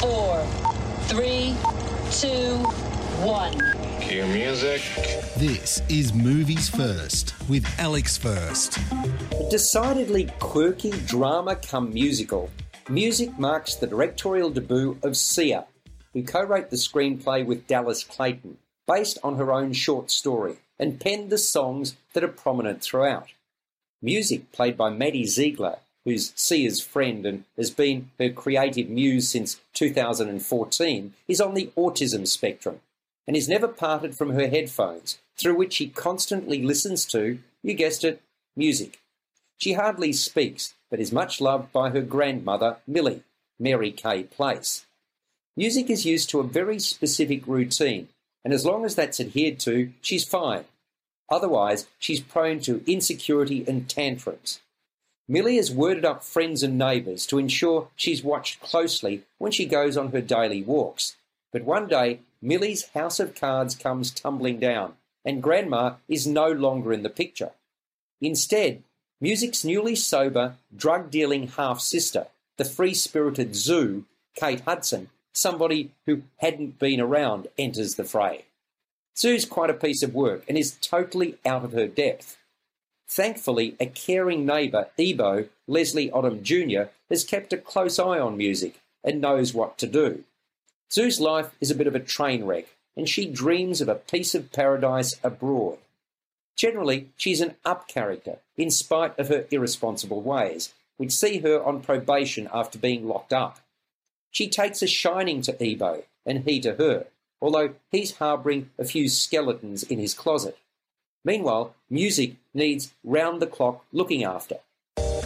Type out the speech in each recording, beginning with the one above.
4, 3, 2, 1. Cue music. This is Movies First with Alex First. Decidedly quirky drama come musical. Music marks the directorial debut of Sia, who co-wrote the screenplay with Dallas Clayton, based on her own short story, and penned the songs that are prominent throughout. Music played by Maddie Ziegler, who's Sia's friend and has been her creative muse since 2014, is on the autism spectrum and is never parted from her headphones, through which she constantly listens to, you guessed it, music. She hardly speaks, but is much loved by her grandmother, Millie, Mary Kay Place. Music is used to a very specific routine, and as long as that's adhered to, she's fine. Otherwise, she's prone to insecurity and tantrums. Millie has worded up friends and neighbours to ensure she's watched closely when she goes on her daily walks. But one day, Millie's house of cards comes tumbling down, and Grandma is no longer in the picture. Instead, music's newly sober, drug-dealing half-sister, the free-spirited zoo, Kate Hudson, somebody who hadn't been around, enters the fray. Sue's quite a piece of work and is totally out of her depth. Thankfully, a caring neighbour, Ebo, Leslie Odom Jr., has kept a close eye on music and knows what to do. Sue's life is a bit of a train wreck, and she dreams of a piece of paradise abroad. Generally, she's an up character, in spite of her irresponsible ways, which see her on probation after being locked up. She takes a shining to Ebo, and he to her, although he's harbouring a few skeletons in his closet. Meanwhile, music needs round-the-clock looking after.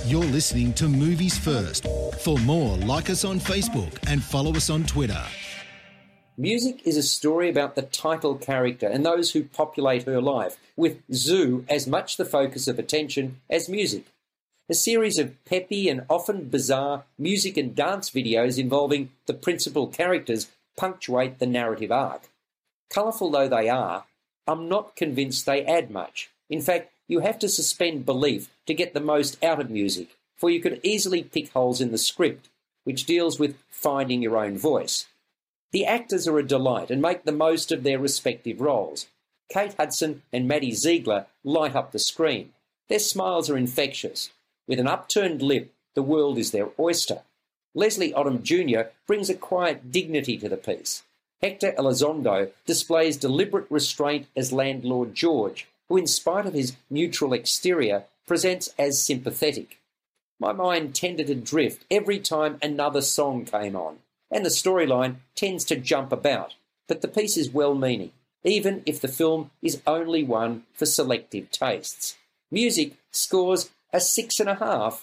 You're listening to Movies First. For more, like us on Facebook and follow us on Twitter. Music is a story about the title character and those who populate her life, with Zoo as much the focus of attention as music. A series of peppy and often bizarre music and dance videos involving the principal characters punctuate the narrative arc. Colourful though they are, I'm not convinced they add much. In fact, you have to suspend belief to get the most out of music, for you could easily pick holes in the script, which deals with finding your own voice. The actors are a delight and make the most of their respective roles. Kate Hudson and Maddie Ziegler light up the screen. Their smiles are infectious. With an upturned lip, the world is their oyster. Leslie Odom Jr. brings a quiet dignity to the piece. Hector Elizondo displays deliberate restraint as landlord George, who, in spite of his neutral exterior, presents as sympathetic. My mind tended to drift every time another song came on, and the storyline tends to jump about, but the piece is well-meaning, even if the film is only one for selective tastes. Music scores a 6.5